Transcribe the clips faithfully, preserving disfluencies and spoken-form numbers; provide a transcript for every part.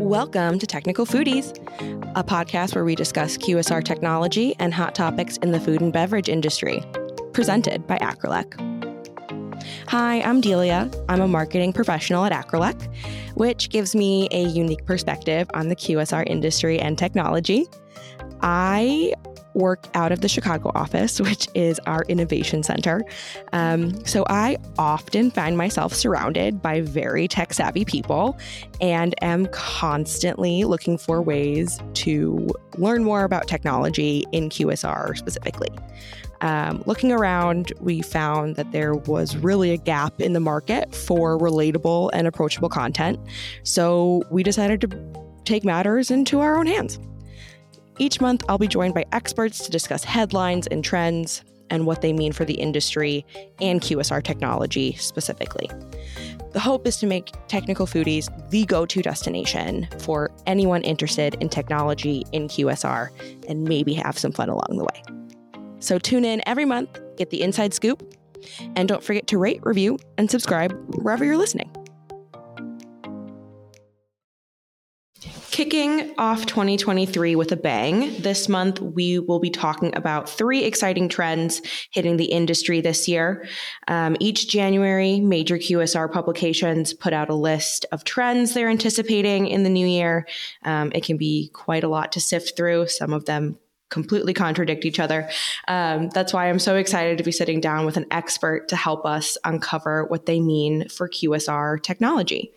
Welcome to Technical Foodies, a podcast where we discuss Q S R technology and hot topics in the food and beverage industry, presented by ACRELEC. Hi, I'm Delia. I'm a marketing professional at ACRELEC, which gives me a unique perspective on the Q S R industry and technology. I work out of the Chicago office, which is our innovation center. Um, so I often find myself surrounded by very tech-savvy people and am constantly looking for ways to learn more about technology in Q S R specifically. Um, looking around, we found that there was really a gap in the market for relatable and approachable content. So we decided to take matters into our own hands. Each month, I'll be joined by experts to discuss headlines and trends and what they mean for the industry and Q S R technology specifically. The hope is to make Technical Foodies the go-to destination for anyone interested in technology in Q S R and maybe have some fun along the way. So tune in every month, get the inside scoop, and don't forget to rate, review, and subscribe wherever you're listening. Kicking off twenty twenty-three with a bang, this month we will be talking about three exciting trends hitting the industry this year. Um, each January, major Q S R publications put out a list of trends they're anticipating in the new year. Um, it can be quite a lot to sift through. Some of them completely contradict each other. Um, that's why I'm so excited to be sitting down with an expert to help us uncover what they mean for Q S R technology.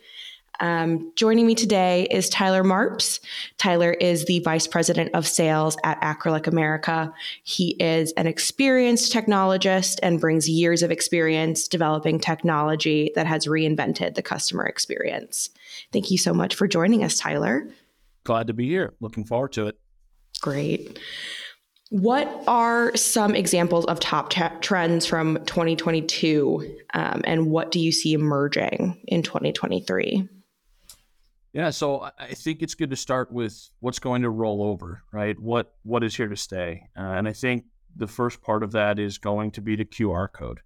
Um, joining me today is Tyler Marpes. Tyler is the Vice President of Sales at ACRELEC America. He is an experienced technologist and brings years of experience developing technology that has reinvented the customer experience. Thank you so much for joining us, Tyler. Glad to be here. Looking forward to it. Great. What are some examples of top t- trends from twenty twenty-two, um, and what do you see emerging in twenty twenty-three? Yeah, so I think it's good to start with what's going to roll over, right? What what is here to stay? Uh, and I think the first part of that is going to be the Q R code.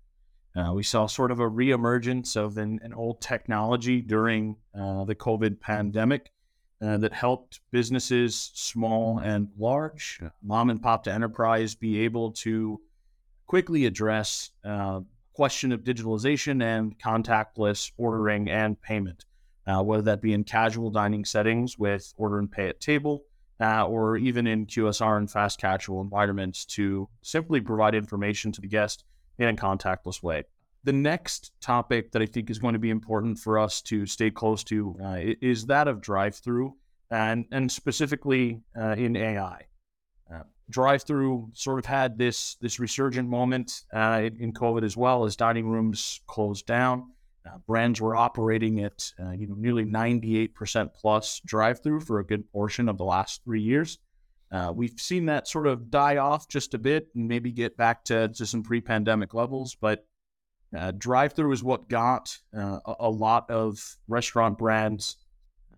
Uh, we saw sort of a reemergence of an, an old technology during uh, the COVID pandemic uh, that helped businesses, small and large, mom and pop to enterprise, be able to quickly address the uh, question of digitalization and contactless ordering and payment. Uh, whether that be in casual dining settings with order and pay at table, uh, or even in Q S R and fast casual environments to simply provide information to the guest in a contactless way. The next topic that I think is going to be important for us to stay close to uh, is that of drive-through, and, and specifically uh, in A I. Uh, drive-through sort of had this, this resurgent moment uh, in COVID as well as dining rooms closed down. Uh, brands were operating at uh, you know nearly ninety-eight percent plus drive-through for a good portion of the last three years. Uh, we've seen that sort of die off just a bit and maybe get back to, to some pre-pandemic levels, but uh, drive-through is what got uh, a, a lot of restaurant brands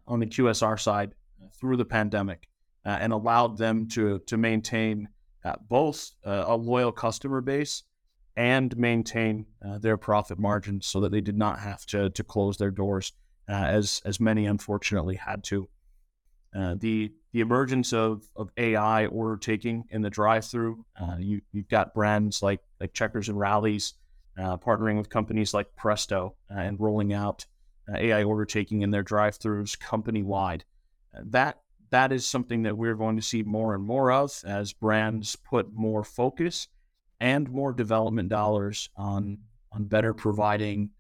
on the Q S R side through the pandemic uh, and allowed them to, to maintain uh, both uh, a loyal customer base and maintain uh, their profit margins so that they did not have to to close their doors uh, as as many unfortunately had to. Uh, the the emergence of of A I order taking in the drive-through, uh, you, you've got brands like, like Checkers and Rally's uh, partnering with companies like Presto uh, and rolling out uh, A I order taking in their drive-throughs company-wide. Uh, that that is something that we're going to see more and more of as brands put more focus and more development dollars on on better providing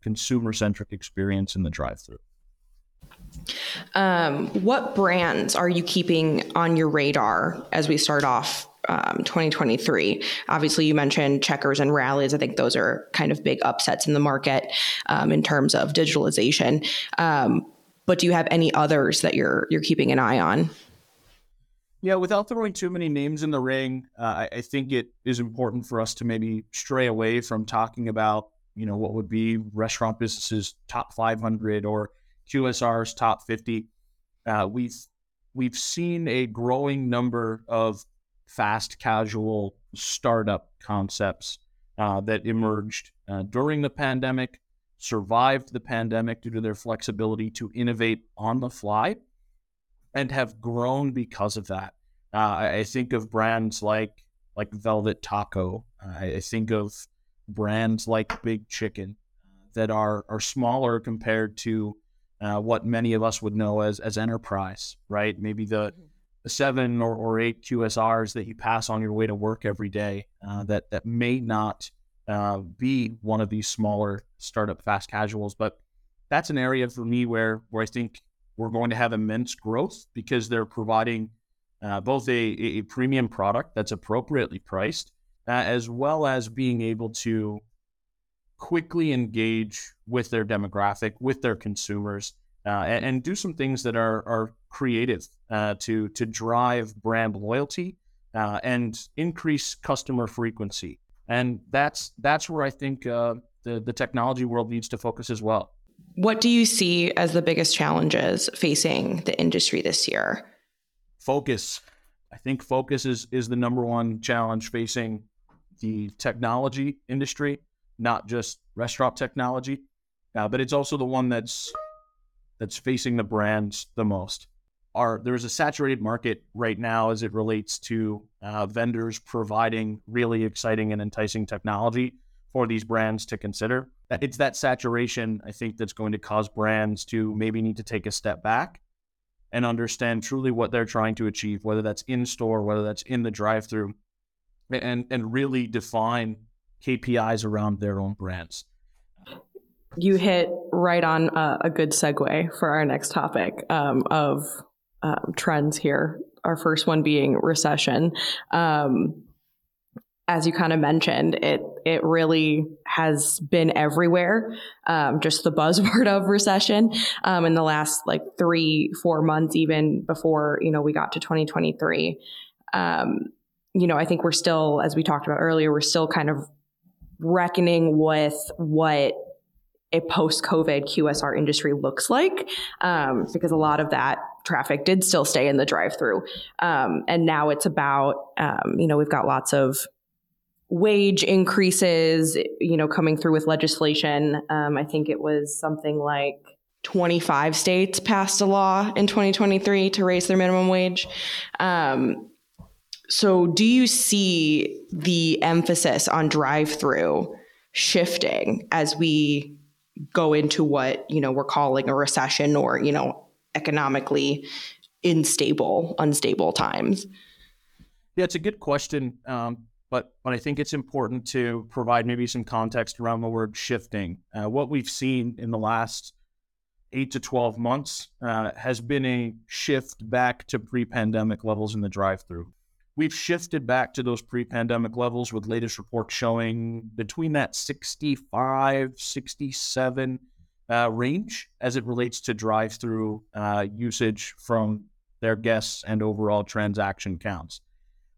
consumer-centric experience in the drive-thru. Um, what brands are you keeping on your radar as we start off um, twenty twenty-three? Obviously, you mentioned Checkers and Rally's. I think those are kind of big upsets in the market um, in terms of digitalization. Um, but do you have any others that you're you're keeping an eye on? Yeah, without throwing too many names in the ring, uh, I, I think it is important for us to maybe stray away from talking about, you know, what would be restaurant businesses' top five hundred or Q S R's top fifty. Uh, we've we've seen a growing number of fast casual startup concepts uh, that emerged uh, during the pandemic, survived the pandemic due to their flexibility to innovate on the fly, and have grown because of that. Uh, I think of brands like like Velvet Taco. I think of brands like Big Chicken that are are smaller compared to uh, what many of us would know as as enterprise, right? Maybe the seven or, or eight Q S Rs that you pass on your way to work every day uh, that that may not uh, be one of these smaller startup fast casuals. But that's an area for me where where I think we're going to have immense growth because they're providing uh, both a, a premium product that's appropriately priced, uh, as well as being able to quickly engage with their demographic, with their consumers, uh, and, and do some things that are are creative uh, to to drive brand loyalty uh, and increase customer frequency. And that's that's where I think uh, the the technology world needs to focus as well. What do you see as the biggest challenges facing the industry this year? Focus. I think focus is is the number one challenge facing the technology industry, not just restaurant technology, uh, but it's also the one that's that's facing the brands the most. Our, there is a saturated market right now as it relates to uh, vendors providing really exciting and enticing technology for these brands to consider. It's that saturation, I think, that's going to cause brands to maybe need to take a step back and understand truly what they're trying to achieve, whether that's in store, whether that's in the drive-thru, and and really define K P Is around their own brands. You hit right on uh, a good segue for our next topic um, of um, trends here. Our first one being recession. Um, as you kind of mentioned, it it really has been everywhere. Um, just the buzzword of recession um, in the last like three, four months, even before, you know, we got to twenty twenty-three. Um, you know, I think we're still, as we talked about earlier, we're still kind of reckoning with what a post-COVID Q S R industry looks like, um, because a lot of that traffic did still stay in the drive-thru. Um, and now it's about, um, you know, we've got lots of wage increases, you know, coming through with legislation. Um, I think it was something like twenty-five states passed a law in twenty twenty-three to raise their minimum wage. Um, so do you see the emphasis on drive-thru shifting as we go into what, you know, we're calling a recession or, you know, economically unstable, unstable times? Yeah, it's a good question. Um, but, but I think it's important to provide maybe some context around the word shifting. Uh, what we've seen in the last eight to twelve months uh, has been a shift back to pre-pandemic levels in the drive-thru. We've shifted back to those pre-pandemic levels with latest reports showing between that sixty-five, sixty-seven uh, range as it relates to drive-through uh, usage from their guests and overall transaction counts.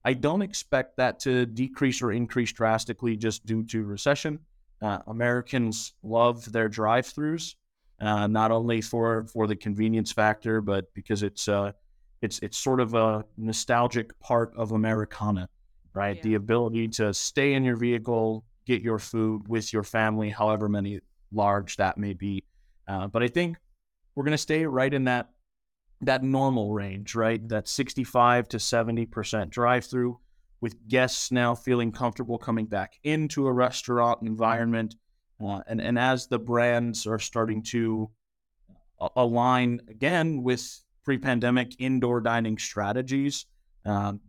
I don't expect that to decrease or increase drastically just due to recession. Uh, Americans love their drive-thrus, uh, not only for, for the convenience factor, but because it's uh, It's it's sort of a nostalgic part of Americana, right? Yeah. The ability to stay in your vehicle, get your food with your family, however many large that may be. Uh, but I think we're going to stay right in that that normal range, right? That sixty-five to seventy percent drive-through, with guests now feeling comfortable coming back into a restaurant environment. Uh, and, and as the brands are starting to align again with pre-pandemic indoor dining strategies, um,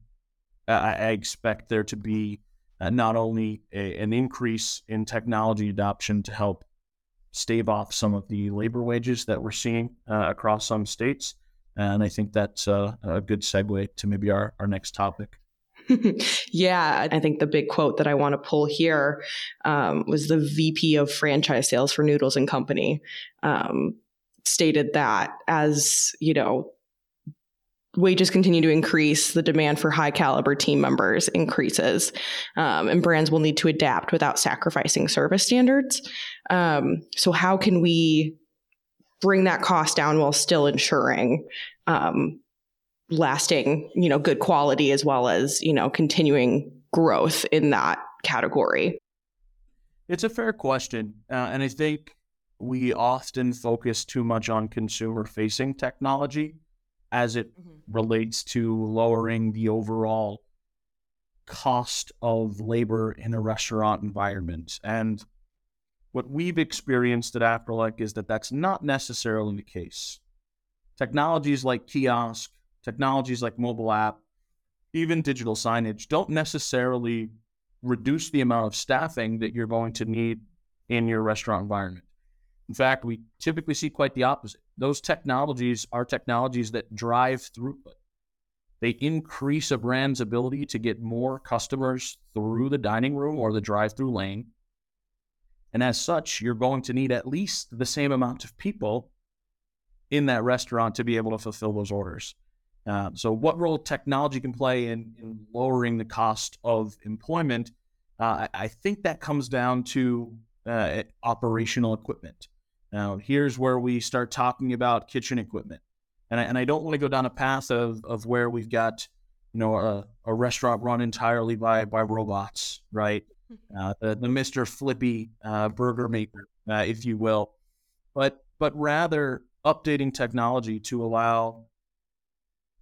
I, I expect there to be uh, not only a, an increase in technology adoption to help stave off some of the labor wages that we're seeing uh, across some states, and I think that's uh, a good segue to maybe our, our next topic. Yeah, I think the big quote that I want to pull here um, was the V P of franchise sales for Noodles and Company. Um, stated that as, you know, wages continue to increase, the demand for high caliber team members increases, um, and brands will need to adapt without sacrificing service standards. Um, so how can we bring that cost down while still ensuring um, lasting, you know, good quality as well as, you know, continuing growth in that category? It's a fair question. Uh, and I think we often focus too much on consumer-facing technology as it mm-hmm. relates to lowering the overall cost of labor in a restaurant environment. And what we've experienced at ACRELEC is that that's not necessarily the case. Technologies like kiosk, technologies like mobile app, even digital signage don't necessarily reduce the amount of staffing that you're going to need in your restaurant environment. In fact, we typically see quite the opposite. Those technologies are technologies that drive throughput. They increase a brand's ability to get more customers through the dining room or the drive-through lane. And as such, you're going to need at least the same amount of people in that restaurant to be able to fulfill those orders. Uh, so what role technology can play in, in lowering the cost of employment, uh, I, I think that comes down to uh, operational equipment. Now, here's where we start talking about kitchen equipment. And I, and I don't want to go down a path of, of where we've got, you know, a, a restaurant run entirely by, by robots, right? Uh, the, the Mister Flippy uh, burger maker, uh, if you will. But, but rather updating technology to allow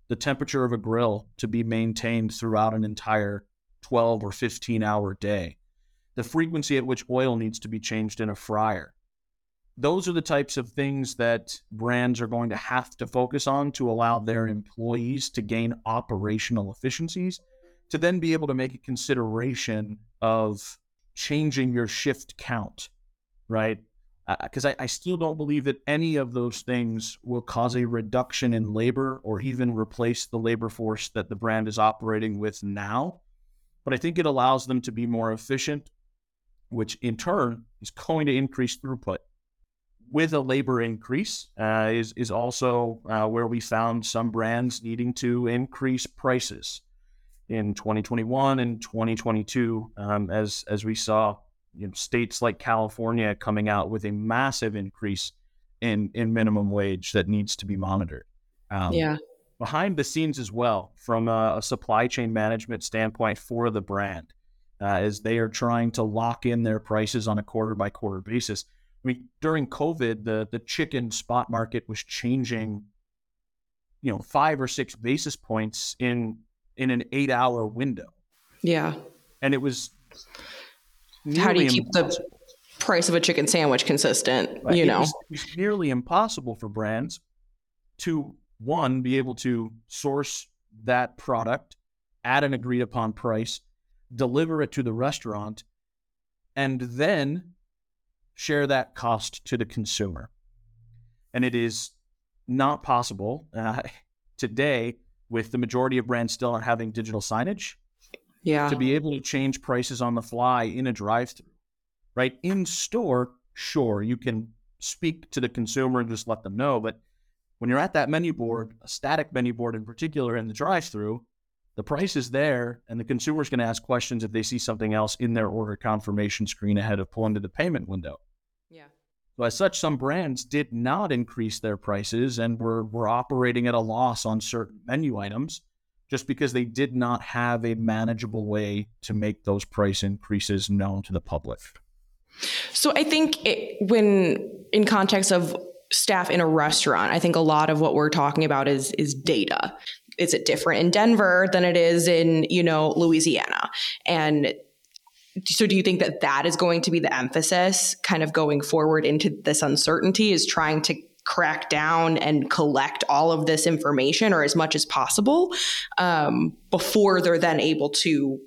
the temperature of a grill to be maintained throughout an entire twelve or fifteen hour day, the frequency at which oil needs to be changed in a fryer. Those are the types of things that brands are going to have to focus on to allow their employees to gain operational efficiencies, to then be able to make a consideration of changing your shift count, right? Because uh, I, I still don't believe that any of those things will cause a reduction in labor or even replace the labor force that the brand is operating with now. But I think it allows them to be more efficient, which in turn is going to increase throughput. With a labor increase uh, is, is also uh, where we found some brands needing to increase prices in twenty twenty-one and twenty twenty-two, um, as as we saw, you know, states like California coming out with a massive increase in, in minimum wage that needs to be monitored. Um, yeah. Behind the scenes as well, from a, a supply chain management standpoint for the brand, uh, as they are trying to lock in their prices on a quarter by quarter basis. I mean, during COVID, the the chicken spot market was changing, you know, five or six basis points in in an eight hour window. Yeah. And it was how do you keep impossible. the price of a chicken sandwich consistent? Right. You it know, was, it was nearly impossible for brands to, one, be able to source that product at an agreed upon price, deliver it to the restaurant, and then share that cost to the consumer. And it is not possible uh, today, with the majority of brands still not having digital signage, yeah. to be able to change prices on the fly in a drive-thru, right? In store, sure, you can speak to the consumer and just let them know, but when you're at that menu board, a static menu board in particular in the drive-thru, the price is there and the consumer's gonna ask questions if they see something else in their order confirmation screen ahead of pulling to the payment window. Yeah. So as such, some brands did not increase their prices and were, were operating at a loss on certain menu items just because they did not have a manageable way to make those price increases known to the public. So I think it, when in context of staff in a restaurant, I think a lot of what we're talking about is is data. Is it different in Denver than it is in, you know, Louisiana? And so do you think that that is going to be the emphasis kind of going forward into this uncertainty, is trying to crack down and collect all of this information, or as much as possible, um, before they're then able to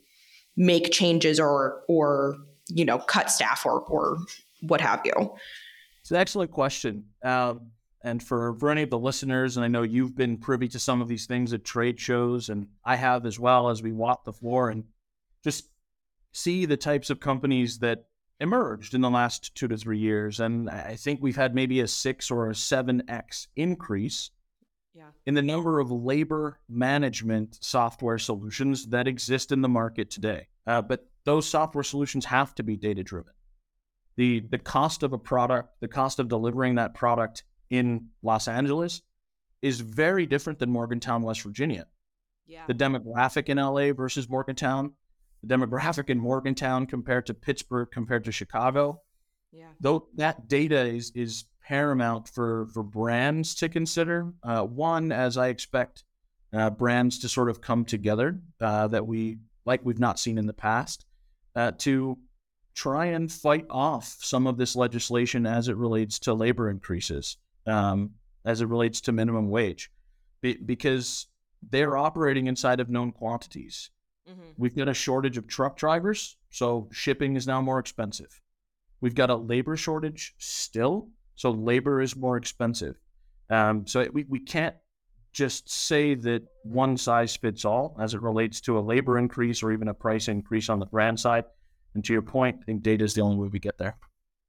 make changes or, or you know, cut staff or or what have you? It's an excellent question. Um, and for, for any of the listeners, and I know you've been privy to some of these things at trade shows, and I have as well, as we walk the floor and just see the types of companies that emerged in the last two to three years. And I think we've had maybe a six or a seven X increase yeah. in the number of labor management software solutions that exist in the market today. Uh, but those software solutions have to be data driven. The, the cost of a product, the cost of delivering that product in Los Angeles is very different than Morgantown, West Virginia. Yeah. The demographic in L A versus Morgantown, the demographic in Morgantown compared to Pittsburgh, compared to Chicago, yeah. though that data is is paramount for, for brands to consider. Uh, one, as I expect uh, brands to sort of come together uh, that we, like we've not seen in the past, uh, to try and fight off some of this legislation as it relates to labor increases, um, as it relates to minimum wage, be- because they're operating inside of known quantities. Mm-hmm. We've got a shortage of truck drivers, so shipping is now more expensive. We've got a labor shortage still, so labor is more expensive. Um, so we, we can't just say that one size fits all as it relates to a labor increase or even a price increase on the brand side. And to your point, I think data is the only way we get there.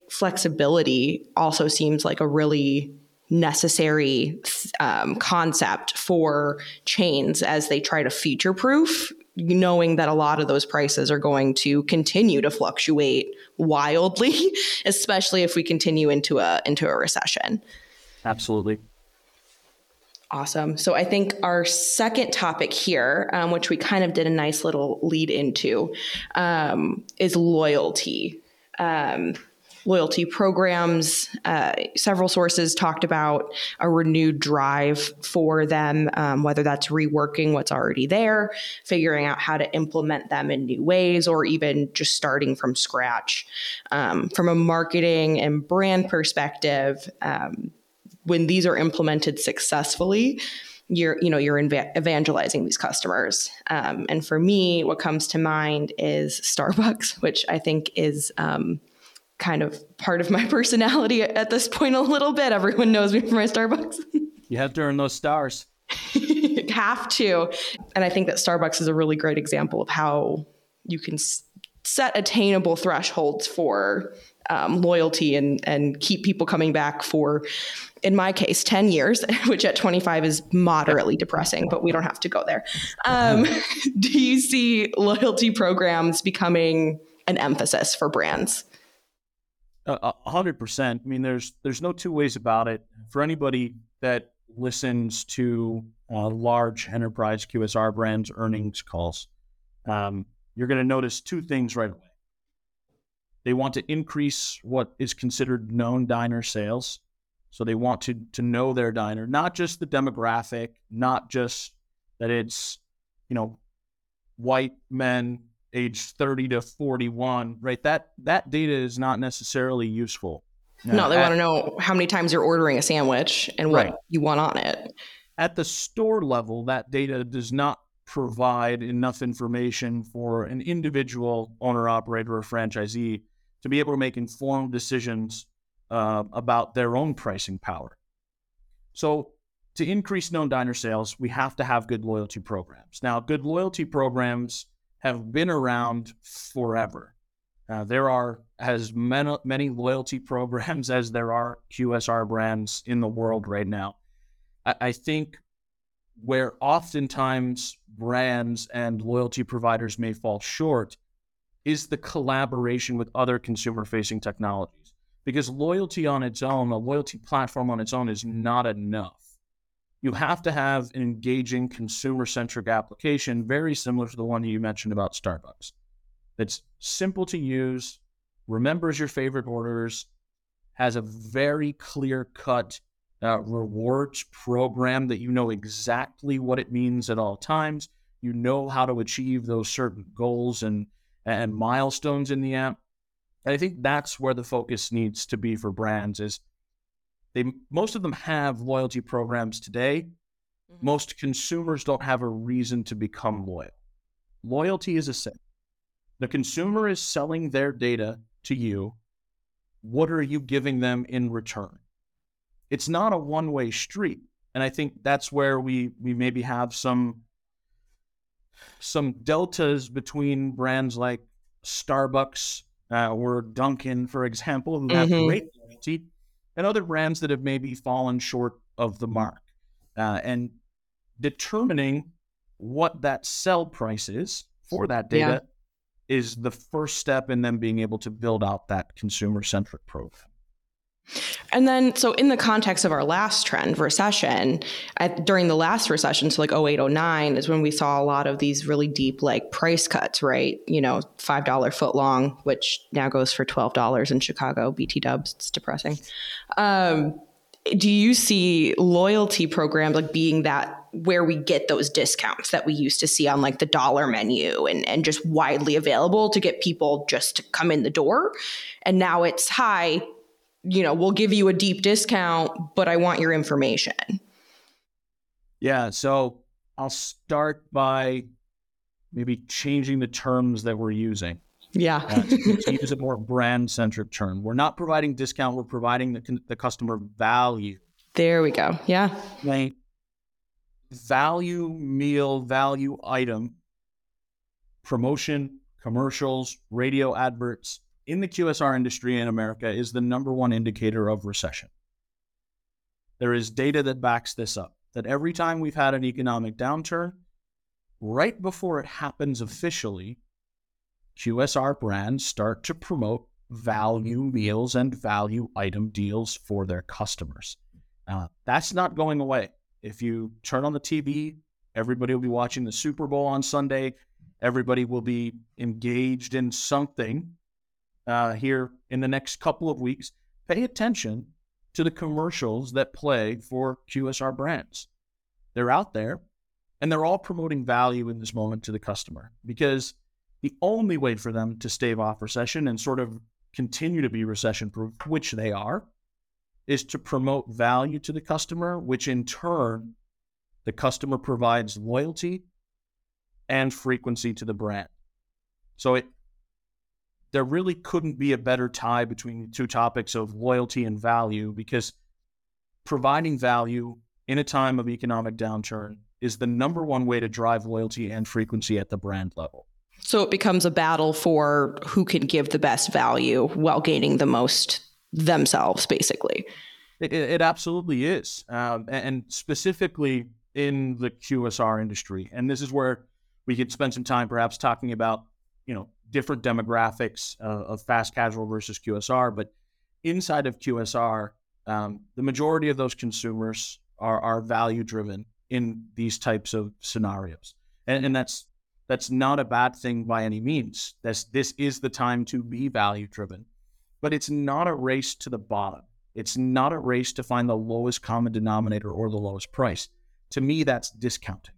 Flexibility also seems like a really necessary um, concept for chains as they try to future-proof, knowing that a lot of those prices are going to continue to fluctuate wildly, especially if we continue into a into a recession. Absolutely. Awesome. So I think our second topic here, um, which we kind of did a nice little lead into, um, is loyalty. Um, loyalty programs, uh, several sources talked about a renewed drive for them, um, whether that's reworking what's already there, figuring out how to implement them in new ways, or even just starting from scratch. Um, from a marketing and brand perspective, um, when these are implemented successfully, you're, you know, you're inv- evangelizing these customers. Um, and for me, what comes to mind is Starbucks, which I think is um, kind of part of my personality at this point a little bit. Everyone knows me for my Starbucks. You have to earn those stars. Have to. And I think that Starbucks is a really great example of how you can s- set attainable thresholds for Um, loyalty and and keep people coming back for, in my case, ten years, which at twenty-five is moderately depressing, but we don't have to go there. Um, do you see loyalty programs becoming an emphasis for brands? A hundred percent. I mean, there's there's no two ways about it. For anybody that listens to uh, large enterprise Q S R brands earnings calls, um, you're going to notice two things right away. They want to increase what is considered known diner sales. So they want to to know their diner, not just the demographic, not just that it's, you know, white men aged thirty to forty-one, right? That that data is not necessarily useful. No, now, they at, want to know how many times you're ordering a sandwich and what right. you want on it. At the store level, that data does not provide enough information for an individual owner, operator, or franchisee to be able to make informed decisions uh, about their own pricing power. So to increase known diner sales, we have to have good loyalty programs. Now, good loyalty programs have been around forever. Uh, there are as many, many loyalty programs as there are Q S R brands in the world right now. I, I think where oftentimes brands and loyalty providers may fall short is the collaboration with other consumer-facing technologies. Because loyalty on its own, a loyalty platform on its own is not enough. You have to have an engaging consumer-centric application, very similar to the one you mentioned about Starbucks. That's simple to use, remembers your favorite orders, has a very clear-cut Uh, rewards program that you know exactly what it means at all times. You know how to achieve those certain goals and and milestones in the app. And I think that's where the focus needs to be for brands is they most of them have loyalty programs today. Mm-hmm. Most consumers don't have a reason to become loyal. Loyalty is a sale. The consumer is selling their data to you. What are you giving them in return? It's not a one-way street. And I think that's where we we maybe have some some deltas between brands like Starbucks uh, or Dunkin', for example, who have mm-hmm. great loyalty, and other brands that have maybe fallen short of the mark. Uh, and determining what that sell price is for that data yeah. is the first step in them being able to build out that consumer-centric program. And then, so in the context of our last trend, recession, at, during the last recession, so like oh eight, oh nine is when we saw a lot of these really deep like price cuts, right? You know, five dollar foot long, which now goes for twelve dollars in Chicago, B T dubs, it's depressing. Um, do you see loyalty programs like being that where we get those discounts that we used to see on like the dollar menu and, and just widely available to get people just to come in the door? And now it's high. You know, we'll give you a deep discount, but I want your information. Yeah. So I'll start by maybe changing the terms that we're using. Yeah. uh, to use a more brand centric term. We're not providing discount. We're providing the, the customer value. There we go. Yeah. Right. Value meal, value item, promotion, commercials, radio adverts, in the Q S R industry in America is the number one indicator of recession. There is data that backs this up, that every time we've had an economic downturn, right before it happens officially, Q S R brands start to promote value meals and value item deals for their customers. Uh, that's not going away. If you turn on the T V, everybody will be watching the Super Bowl on Sunday. Everybody will be engaged in something. Uh, here in the next couple of weeks, pay attention to the commercials that play for Q S R brands. They're out there, and they're all promoting value in this moment to the customer, because the only way for them to stave off recession and sort of continue to be recession-proof, which they are, is to promote value to the customer, which in turn, the customer provides loyalty and frequency to the brand. So it There really couldn't be a better tie between the two topics of loyalty and value, because providing value in a time of economic downturn is the number one way to drive loyalty and frequency at the brand level. So it becomes a battle for who can give the best value while gaining the most themselves, basically. It, it absolutely is. Um, and specifically in the Q S R industry. And this is where we could spend some time perhaps talking about, you know, different demographics uh, of fast casual versus Q S R, but inside of Q S R, um, the majority of those consumers are, are value driven in these types of scenarios, and, and that's that's not a bad thing by any means. That's this is the time to be value driven, but it's not a race to the bottom. It's not a race to find the lowest common denominator or the lowest price. To me, that's discounting.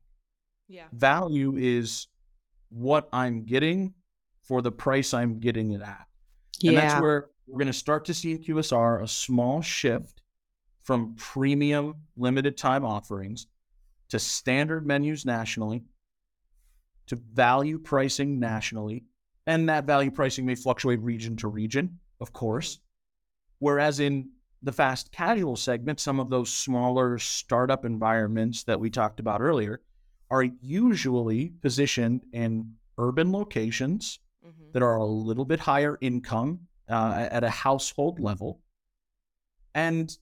Yeah, value is what I'm getting for the price I'm getting it at. Yeah. And that's where we're going to start to see in Q S R a small shift from premium limited time offerings to standard menus nationally, to value pricing nationally. And that value pricing may fluctuate region to region, of course. Whereas in the fast casual segment, some of those smaller startup environments that we talked about earlier are usually positioned in urban locations that are a little bit higher income uh, at a household level and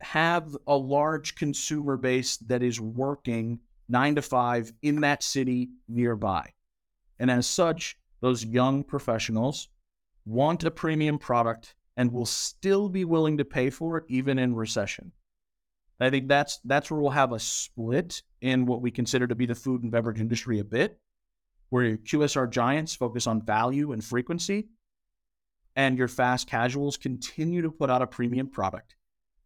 have a large consumer base that is working nine to five in that city nearby. And as such, those young professionals want a premium product and will still be willing to pay for it even in recession. I think that's that's where we'll have a split in what we consider to be the food and beverage industry a bit, where your Q S R giants focus on value and frequency, and your fast casuals continue to put out a premium product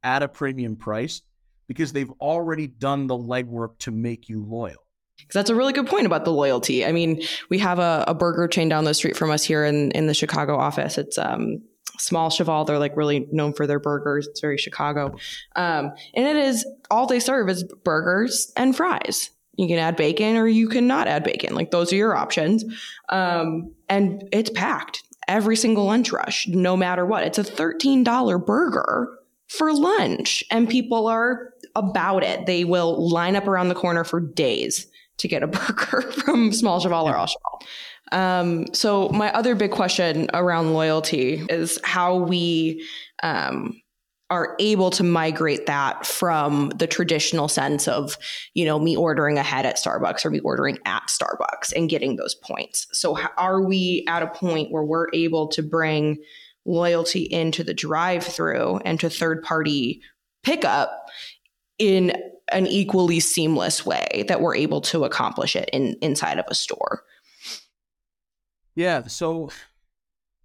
at a premium price because they've already done the legwork to make you loyal. Because that's a really good point about the loyalty. I mean, we have a, a burger chain down the street from us here in, in the Chicago office. It's um, Small Cheval. They're like really known for their burgers. It's very Chicago. Um, and it is, all they serve is burgers and fries. You can add bacon or you can not add bacon. Like those are your options. Um, and it's packed every single lunch rush, no matter what. It's a thirteen dollar burger for lunch and people are about it. They will line up around the corner for days to get a burger from Small Cheval or All Cheval. Um, so my other big question around loyalty is how we um, are able to migrate that from the traditional sense of, you know, me ordering ahead at Starbucks or me ordering at Starbucks and getting those points. So are we at a point where we're able to bring loyalty into the drive-through and to third-party pickup in an equally seamless way that we're able to accomplish it in inside of a store. Yeah, so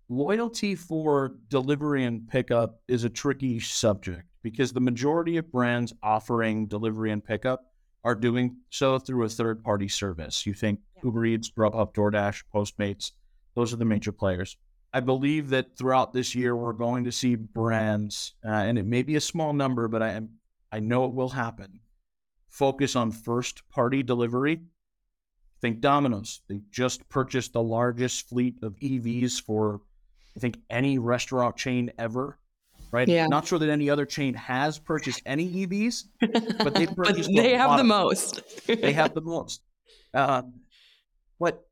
loyalty for delivery and pickup is a tricky subject because the majority of brands offering delivery and pickup are doing so through a third-party service. You think yeah. Uber Eats, Grubhub, DoorDash, Postmates, those are the major players. I believe that throughout this year, we're going to see brands, uh, and it may be a small number, but I I know it will happen, focus on first-party delivery. Think Domino's. They just purchased the largest fleet of E Vs for, I think, any restaurant chain ever, right? Yeah. Not sure that any other chain has purchased any E Vs, but they purchased but they, have the they have the most. They have the most. But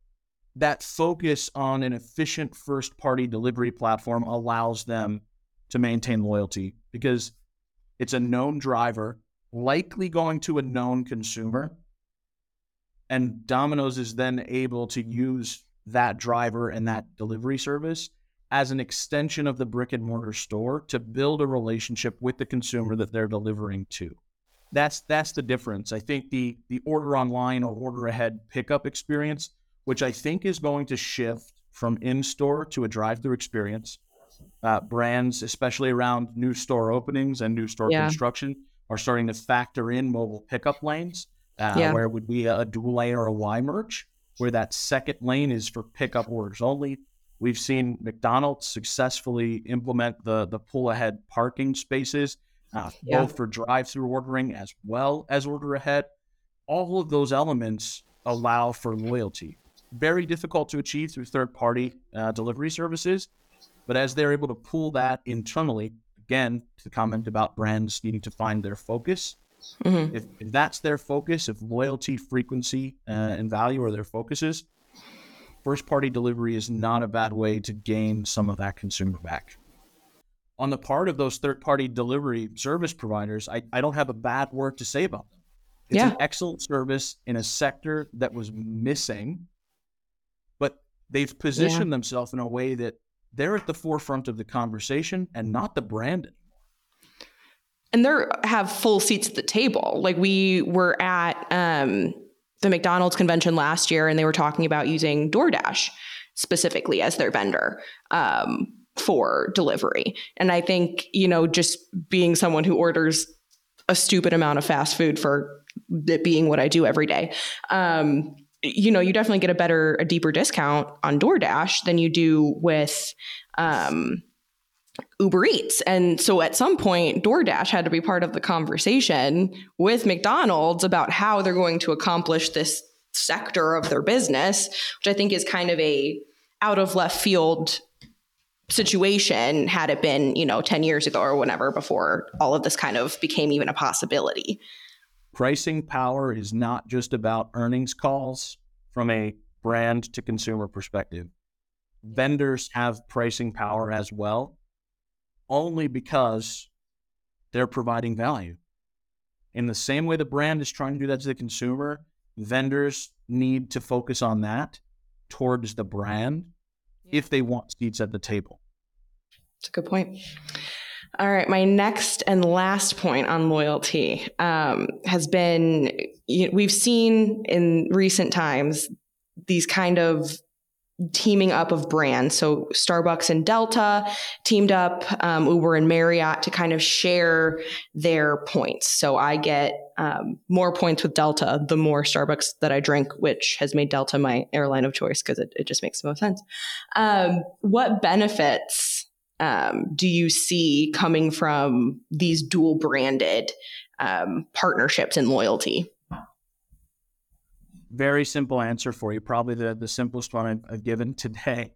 that focus on an efficient first-party delivery platform allows them to maintain loyalty because it's a known driver, likely going to a known consumer, and Domino's is then able to use that driver and that delivery service as an extension of the brick-and-mortar store to build a relationship with the consumer that they're delivering to. That's that's the difference. I think the the order online or order ahead pickup experience, which I think is going to shift from in-store to a drive-through experience. Uh, brands, especially around new store openings and new store yeah. construction, are starting to factor in mobile pickup lanes, uh, yeah. where it would be a dual lane or a Y merge, where that second lane is for pickup orders only. We've seen McDonald's successfully implement the, the pull-ahead parking spaces, uh, yeah. both for drive-through ordering as well as order ahead. All of those elements allow for loyalty. Very difficult to achieve through third-party uh, delivery services, but as they're able to pull that internally, again, to comment about brands needing to find their focus, mm-hmm. if, if that's their focus, if loyalty, frequency, uh, and value are their focuses, first-party delivery is not a bad way to gain some of that consumer back. On the part of those third-party delivery service providers, I, I don't have a bad word to say about them. It's yeah. an excellent service in a sector that was missing, but they've positioned yeah. themselves in a way that they're at the forefront of the conversation and not the brand anymore. And they have full seats at the table. Like we were at um, the McDonald's convention last year and they were talking about using DoorDash specifically as their vendor um, for delivery. And I think, you know, just being someone who orders a stupid amount of fast food for it being what I do every day, um, you know, you definitely get a better, a deeper discount on DoorDash than you do with um, Uber Eats. And so at some point, DoorDash had to be part of the conversation with McDonald's about how they're going to accomplish this sector of their business, which I think is kind of a out of left field situation had it been, you know, ten years ago or whenever before all of this kind of became even a possibility. Pricing power is not just about earnings calls from a brand to consumer perspective. Vendors have pricing power as well, only because they're providing value. In the same way the brand is trying to do that to the consumer, vendors need to focus on that towards the brand yeah. if they want seats at the table. That's a good point. All right. My next and last point on loyalty um, has been, you know, we've seen in recent times these kind of teaming up of brands. So Starbucks and Delta teamed up, um, Uber and Marriott to kind of share their points. So I get um, more points with Delta, the more Starbucks that I drink, which has made Delta my airline of choice because it, it just makes the most sense. Um, what benefits Um, do you see coming from these dual branded um, partnerships and loyalty? Very simple answer for you. Probably the, the simplest one I've given today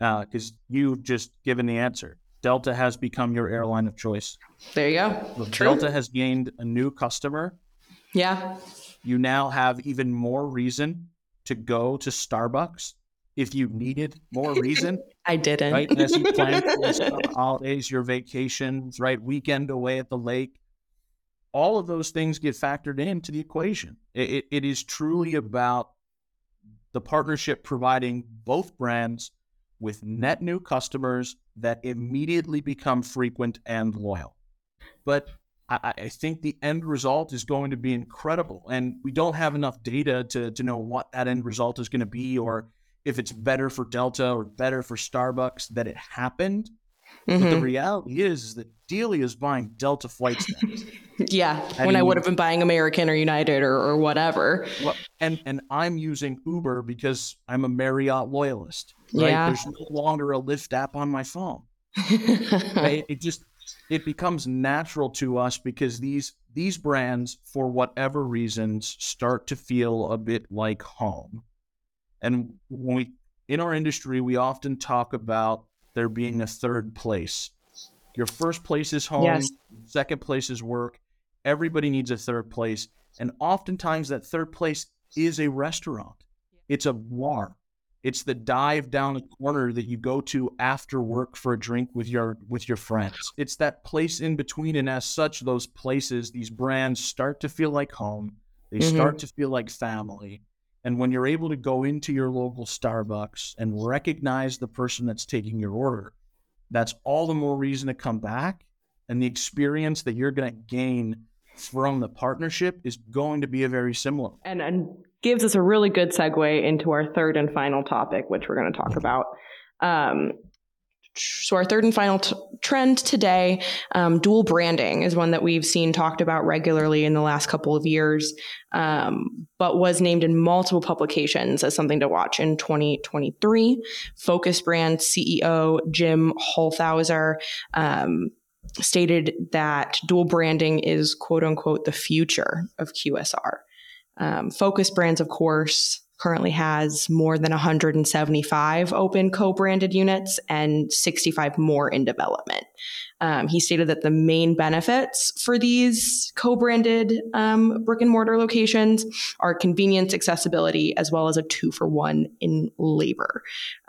because uh, you've just given the answer. Delta has become your airline of choice. There you go. Well, Delta has gained a new customer. Yeah. You now have even more reason to go to Starbucks if you needed more reason. I didn't. Right? And as you plan for this, holidays, your vacations, right? Weekend away at the lake. All of those things get factored into the equation. It, it, it is truly about the partnership providing both brands with net new customers that immediately become frequent and loyal. But I, I think the end result is going to be incredible. And we don't have enough data to, to know what that end result is going to be, or if it's better for Delta or better for Starbucks that it happened. Mm-hmm. But the reality is, is that Dealey is buying Delta flights now. yeah, I when mean, I would have been buying American or United or, or whatever. Well, and and I'm using Uber because I'm a Marriott loyalist. Right? Yeah. There's no longer a Lyft app on my phone. Right? It just it becomes natural to us because these these brands, for whatever reasons, start to feel a bit like home. And when we in our industry, we often talk about there being a third place. Your first place is home, yes. Second place is work. Everybody needs a third place. And oftentimes that third place is a restaurant. It's a bar. It's the dive down a corner that you go to after work for a drink with your with your friends. It's that place in between. And as such, those places, these brands start to feel like home. They mm-hmm. start to feel like family. And when you're able to go into your local Starbucks and recognize the person that's taking your order, that's all the more reason to come back. And the experience that you're going to gain from the partnership is going to be a very similar one. And, and gives us a really good segue into our third and final topic, which we're going to talk about. Um, so our third and final t- trend today, um, dual branding is one that we've seen talked about regularly in the last couple of years, um, but was named in multiple publications as something to watch in twenty twenty-three. Focus Brands C E O Jim Holthouser um, stated that dual branding is, quote unquote, the future of Q S R. Um, Focus Brands, of course, currently has more than one hundred seventy-five open co-branded units and sixty-five more in development. Um, he stated that the main benefits for these co-branded um, brick and mortar locations are convenience, accessibility, as well as a two for one in labor.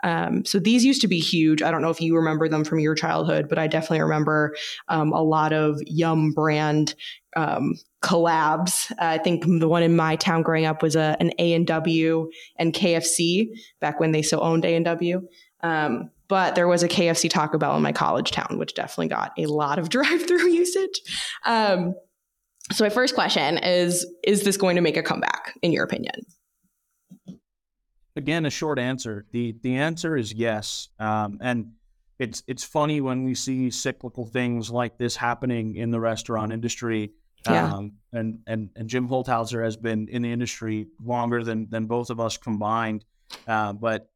Um, so these used to be huge. I don't know if you remember them from your childhood, but I definitely remember um, a lot of Yum! Brand um, collabs. Uh, I think the one in my town growing up was a, an A and W and K F C back when they still owned A and W. Um, But there was a K F C Taco Bell in my college town, which definitely got a lot of drive-through usage. Um, so my first question is, is this going to make a comeback, in your opinion? Again, a short answer. The the answer is yes. Um, and it's it's funny when we see cyclical things like this happening in the restaurant industry. Yeah. Um, and, and, and Jim Holthouser has been in the industry longer than, than both of us combined. Uh, but...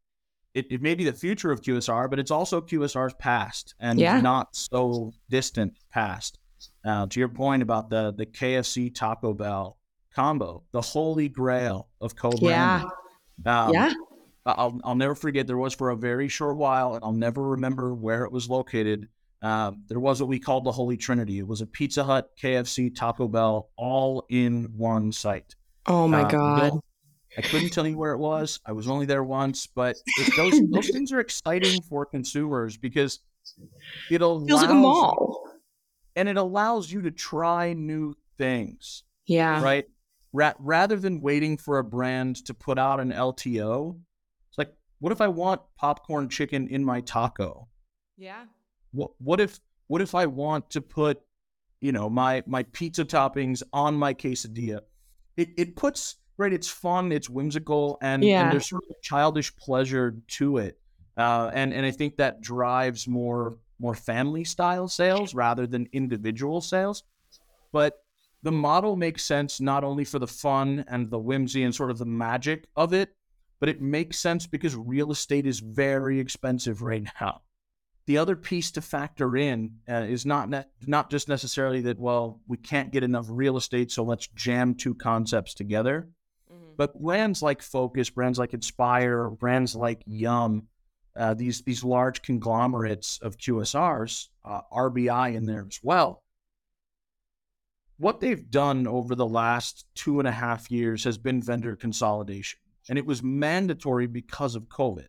It, it may be the future of Q S R, but it's also Q S R's past and yeah. not so distant past. Uh, to your point about the the K F C Taco Bell combo, the holy grail of co-branding. Yeah. Um, yeah. I'll, I'll never forget, there was for a very short while, and I'll never remember where it was located. Uh, there was what we called the Holy Trinity. It was a Pizza Hut, K F C, Taco Bell, all in one site. Oh, my uh, God. No, I couldn't tell you where it was. I was only there once, but it, those those things are exciting for consumers because it allows, feels like a mall, and it allows you to try new things. Yeah, right. Ra- rather than waiting for a brand to put out an L T O, it's like, what if I want popcorn chicken in my taco? Yeah. What what if what if I want to put, you know, my my pizza toppings on my quesadilla? It it puts. Right, it's fun, it's whimsical, and, yeah. and there's sort of a childish pleasure to it, uh, and and I think that drives more more family style sales rather than individual sales. But the model makes sense not only for the fun and the whimsy and sort of the magic of it, but it makes sense because real estate is very expensive right now. The other piece to factor in uh, is not ne- not just necessarily that, well, we can't get enough real estate, so let's jam two concepts together. But brands like Focus, brands like Inspire, brands like Yum, uh, these these large conglomerates of Q S Rs, uh, R B I in there as well. What they've done over the last two and a half years has been vendor consolidation. And it was mandatory because of COVID.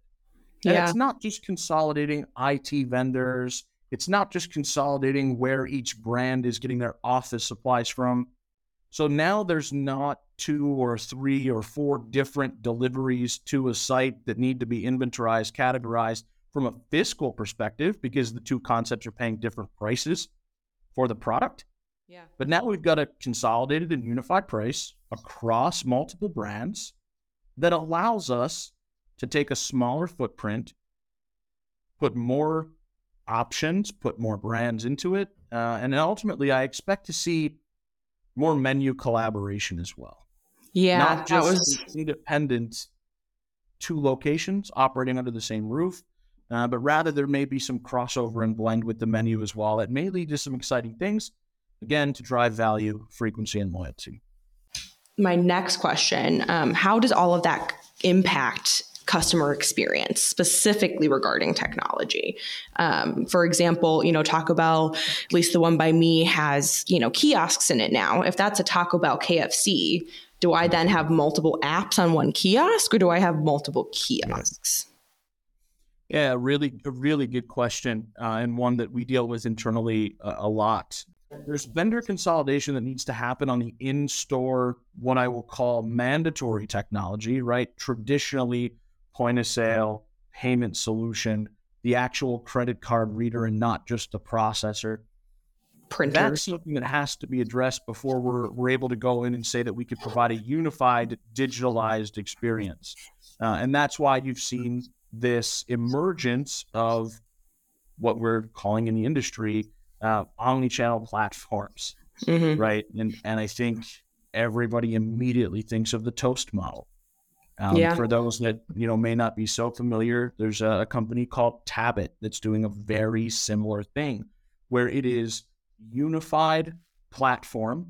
And yeah. it's not just consolidating I T vendors. It's not just consolidating where each brand is getting their office supplies from. So now there's not two or three or four different deliveries to a site that need to be inventorized, categorized. from a fiscal perspective, because the two concepts are paying different prices for the product. Yeah. But now we've got a consolidated and unified price across multiple brands that allows us to take a smaller footprint, put more options, put more brands into it. Uh, and ultimately, I expect to see more menu collaboration as well. Yeah. Not just that was... independent two locations operating under the same roof, uh, but rather there may be some crossover and blend with the menu as well. It may lead to some exciting things, again, to drive value, frequency, and loyalty. My next question, um, how does all of that impact customer experience, specifically regarding technology? Um, for example, you know, Taco Bell, at least the one by me, has, you know, kiosks in it now. If that's a Taco Bell K F C, do I then have multiple apps on one kiosk, or do I have multiple kiosks? Yeah, really, a really good question, uh, and one that we deal with internally uh, a lot. There's vendor consolidation that needs to happen on the in-store, what I will call mandatory technology, right? Traditionally, point of sale, payment solution, the actual credit card reader and not just the processor. Printers. That's something that has to be addressed before we're, we're able to go in and say that we could provide a unified, digitalized experience. Uh, and that's why you've seen this emergence of what we're calling in the industry Uh, omni-channel platforms, mm-hmm. right? And and I think everybody immediately thinks of the Toast model. Um, yeah. For those that, you know, may not be so familiar, there's a, a company called Tabit that's doing a very similar thing, where it is unified platform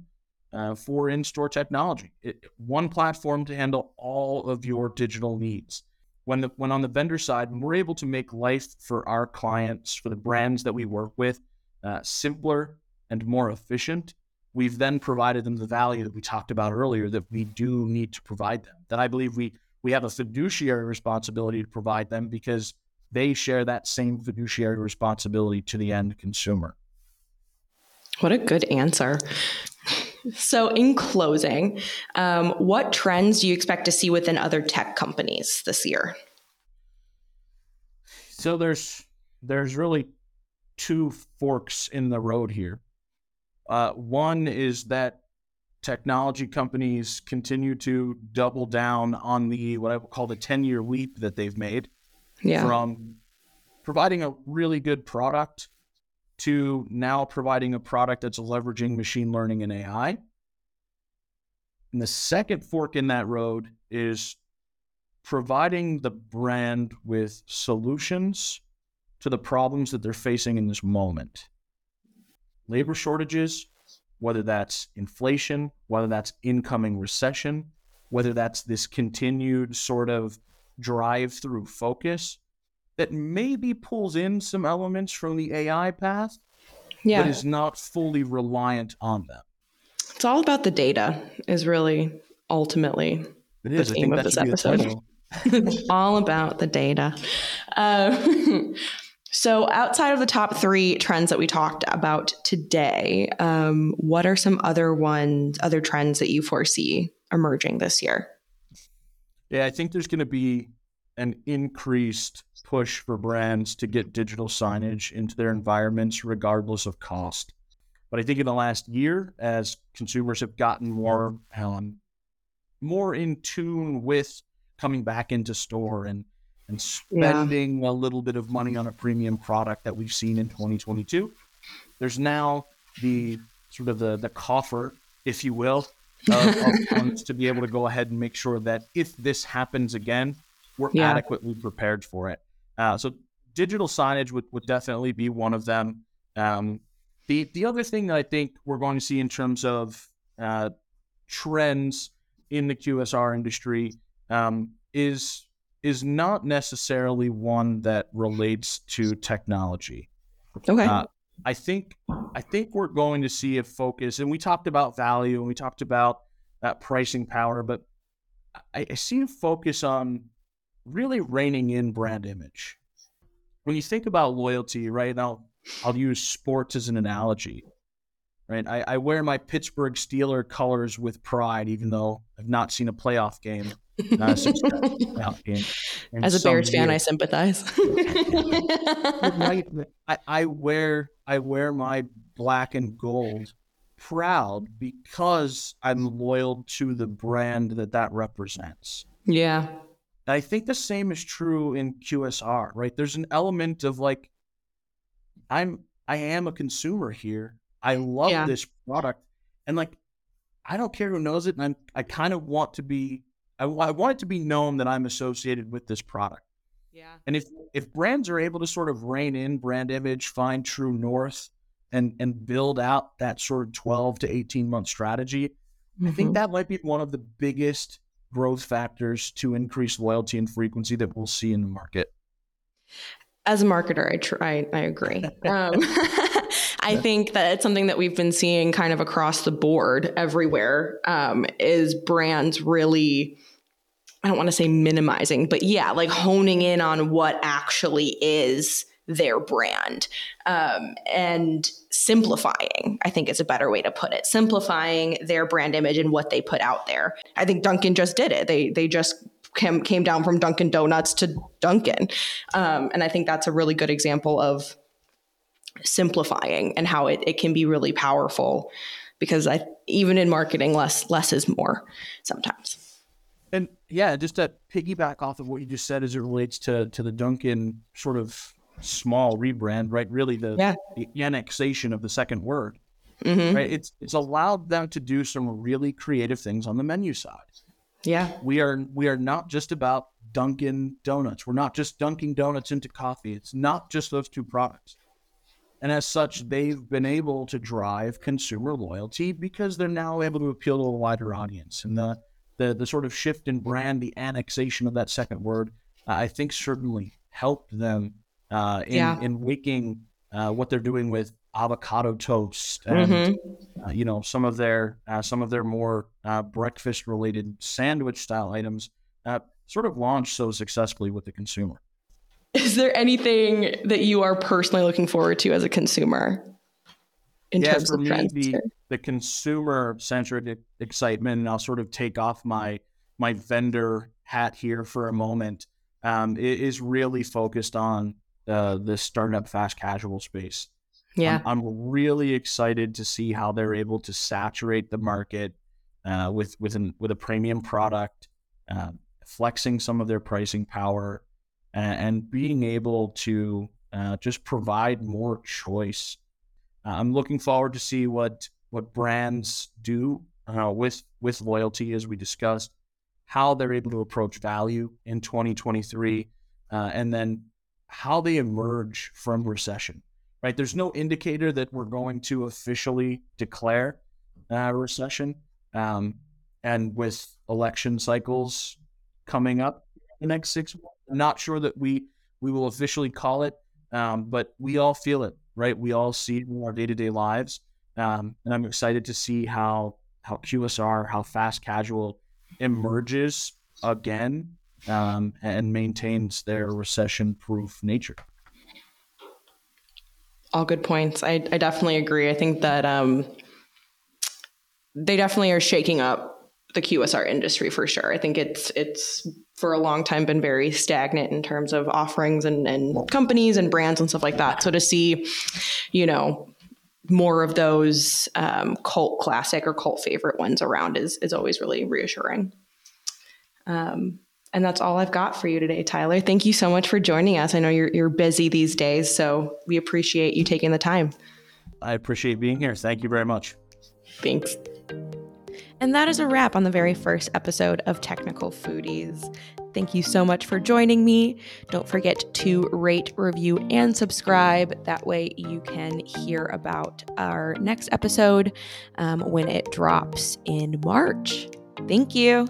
uh, for in-store technology. It, one platform to handle all of your digital needs. When the when on the vendor side, we're able to make life for our clients, for the brands that we work with, Uh, simpler and more efficient, we've then provided them the value that we talked about earlier that we do need to provide them, that I believe we we have a fiduciary responsibility to provide them, because they share that same fiduciary responsibility to the end consumer. What a good answer. So in closing, um, what trends do you expect to see within other tech companies this year? So there's there's really two forks in the road here. Uh, one is that technology companies continue to double down on the what I would call the ten-year leap that they've made, yeah. from providing a really good product to now providing a product that's leveraging machine learning and A I. And the second fork in that road is providing the brand with solutions to the problems that they're facing in this moment. Labor shortages, whether that's inflation, whether that's incoming recession, whether that's this continued sort of drive-through focus that maybe pulls in some elements from the A I path, yeah. but is not fully reliant on them. It's all about the data is really ultimately it is. the theme of this episode. It's all about the data. Um, So outside of the top three trends that we talked about today, um, what are some other ones, other trends that you foresee emerging this year? Yeah, I think there's going to be an increased push for brands to get digital signage into their environments, regardless of cost. But I think in the last year, as consumers have gotten more, um, more in tune with coming back into store and and spending yeah. a little bit of money on a premium product that we've seen in twenty twenty-two. There's now the sort of the, the coffer, if you will, of, of funds to be able to go ahead and make sure that if this happens again, we're yeah. adequately prepared for it. Uh, so digital signage would, would definitely be one of them. Um, the, the other thing that I think we're going to see in terms of uh, trends in the Q S R industry um, is... is not necessarily one that relates to technology. Okay. Uh, I think I think we're going to see a focus, and we talked about value and we talked about that pricing power, but I, I see a focus on really reining in brand image. When you think about loyalty, right, I'll, I'll use sports as an analogy, right? I, I wear my Pittsburgh Steelers colors with pride, even though I've not seen a playoff game. Not a success. Yeah. And, and as a Bears fan, years. I sympathize. I, I wear I wear my black and gold proud because I'm loyal to the brand that that represents. Yeah. I think the same is true in Q S R, right? There's an element of like, I'm I am a consumer here. I love yeah. this product, and like, I don't care who knows it, and I'm I kind of want to be. I, I want it to be known that I'm associated with this product. Yeah. And if if brands are able to sort of rein in brand image, find true north, and and build out that sort of twelve to eighteen month strategy, mm-hmm. I think that might be one of the biggest growth factors to increase loyalty and frequency that we'll see in the market. As a marketer, I try, I agree. Um, I think that it's something that we've been seeing kind of across the board everywhere, um, is brands really, I don't want to say minimizing, but yeah, like honing in on what actually is their brand, um, and simplifying, I think is a better way to put it, simplifying their brand image and what they put out there. I think Dunkin' just did it. They, they just came, came down from Dunkin' Donuts to Dunkin'. Um, and I think that's a really good example of simplifying and how it, it can be really powerful, because I, even in marketing, less, less is more sometimes. And yeah, just to piggyback off of what you just said, as it relates to, to the Dunkin' sort of small rebrand, right? Really the, yeah. the annexation of the second word, mm-hmm. right? It's, it's allowed them to do some really creative things on the menu side. Yeah. We are, we are not just about Dunkin' Donuts. We're not just dunking donuts into coffee. It's not just those two products. And as such, they've been able to drive consumer loyalty because they're now able to appeal to a wider audience. And the, the, the sort of shift in brand, the annexation of that second word, uh, I think certainly helped them uh, in, yeah. in waking uh, what they're doing with avocado toast and, mm-hmm. uh, you know, some of their, uh, some of their more uh, breakfast related sandwich style items uh, sort of launched so successfully with the consumer. Is there anything that you are personally looking forward to as a consumer in yeah, terms for of me, trends? The, the consumer-centric excitement, and I'll sort of take off my my vendor hat here for a moment, um, is really focused on uh, the startup fast casual space. Yeah, I'm, I'm really excited to see how they're able to saturate the market uh, with with an, with a premium product, uh, flexing some of their pricing power, and being able to uh, just provide more choice. Uh, I'm looking forward to see what what brands do uh, with with loyalty, as we discussed, how they're able to approach value in twenty twenty-three, uh, and then how they emerge from recession. Right? There's no indicator that we're going to officially declare uh, recession, um, and with election cycles coming up in the next six months. Not sure that we we will officially call it, um, but we all feel it, right? We all see it in our day-to-day lives, um, and I'm excited to see how how Q S R, how fast casual emerges again um, and maintains their recession-proof nature. All good points. I, I definitely agree. I think that um, they definitely are shaking up the Q S R industry for sure. I think it's it's for a long time been very stagnant in terms of offerings and, and companies and brands and stuff like that. So to see, you know, more of those um, cult classic or cult favorite ones around is is always really reassuring. Um, and that's all I've got for you today, Tyler. Thank you so much for joining us. I know you're you're busy these days, so we appreciate you taking the time. I appreciate being here. Thank you very much. Thanks. And that is a wrap on the very first episode of Technical Foodies. Thank you so much for joining me. Don't forget to rate, review, and subscribe. That way you can hear about our next episode um, when it drops in March. Thank you.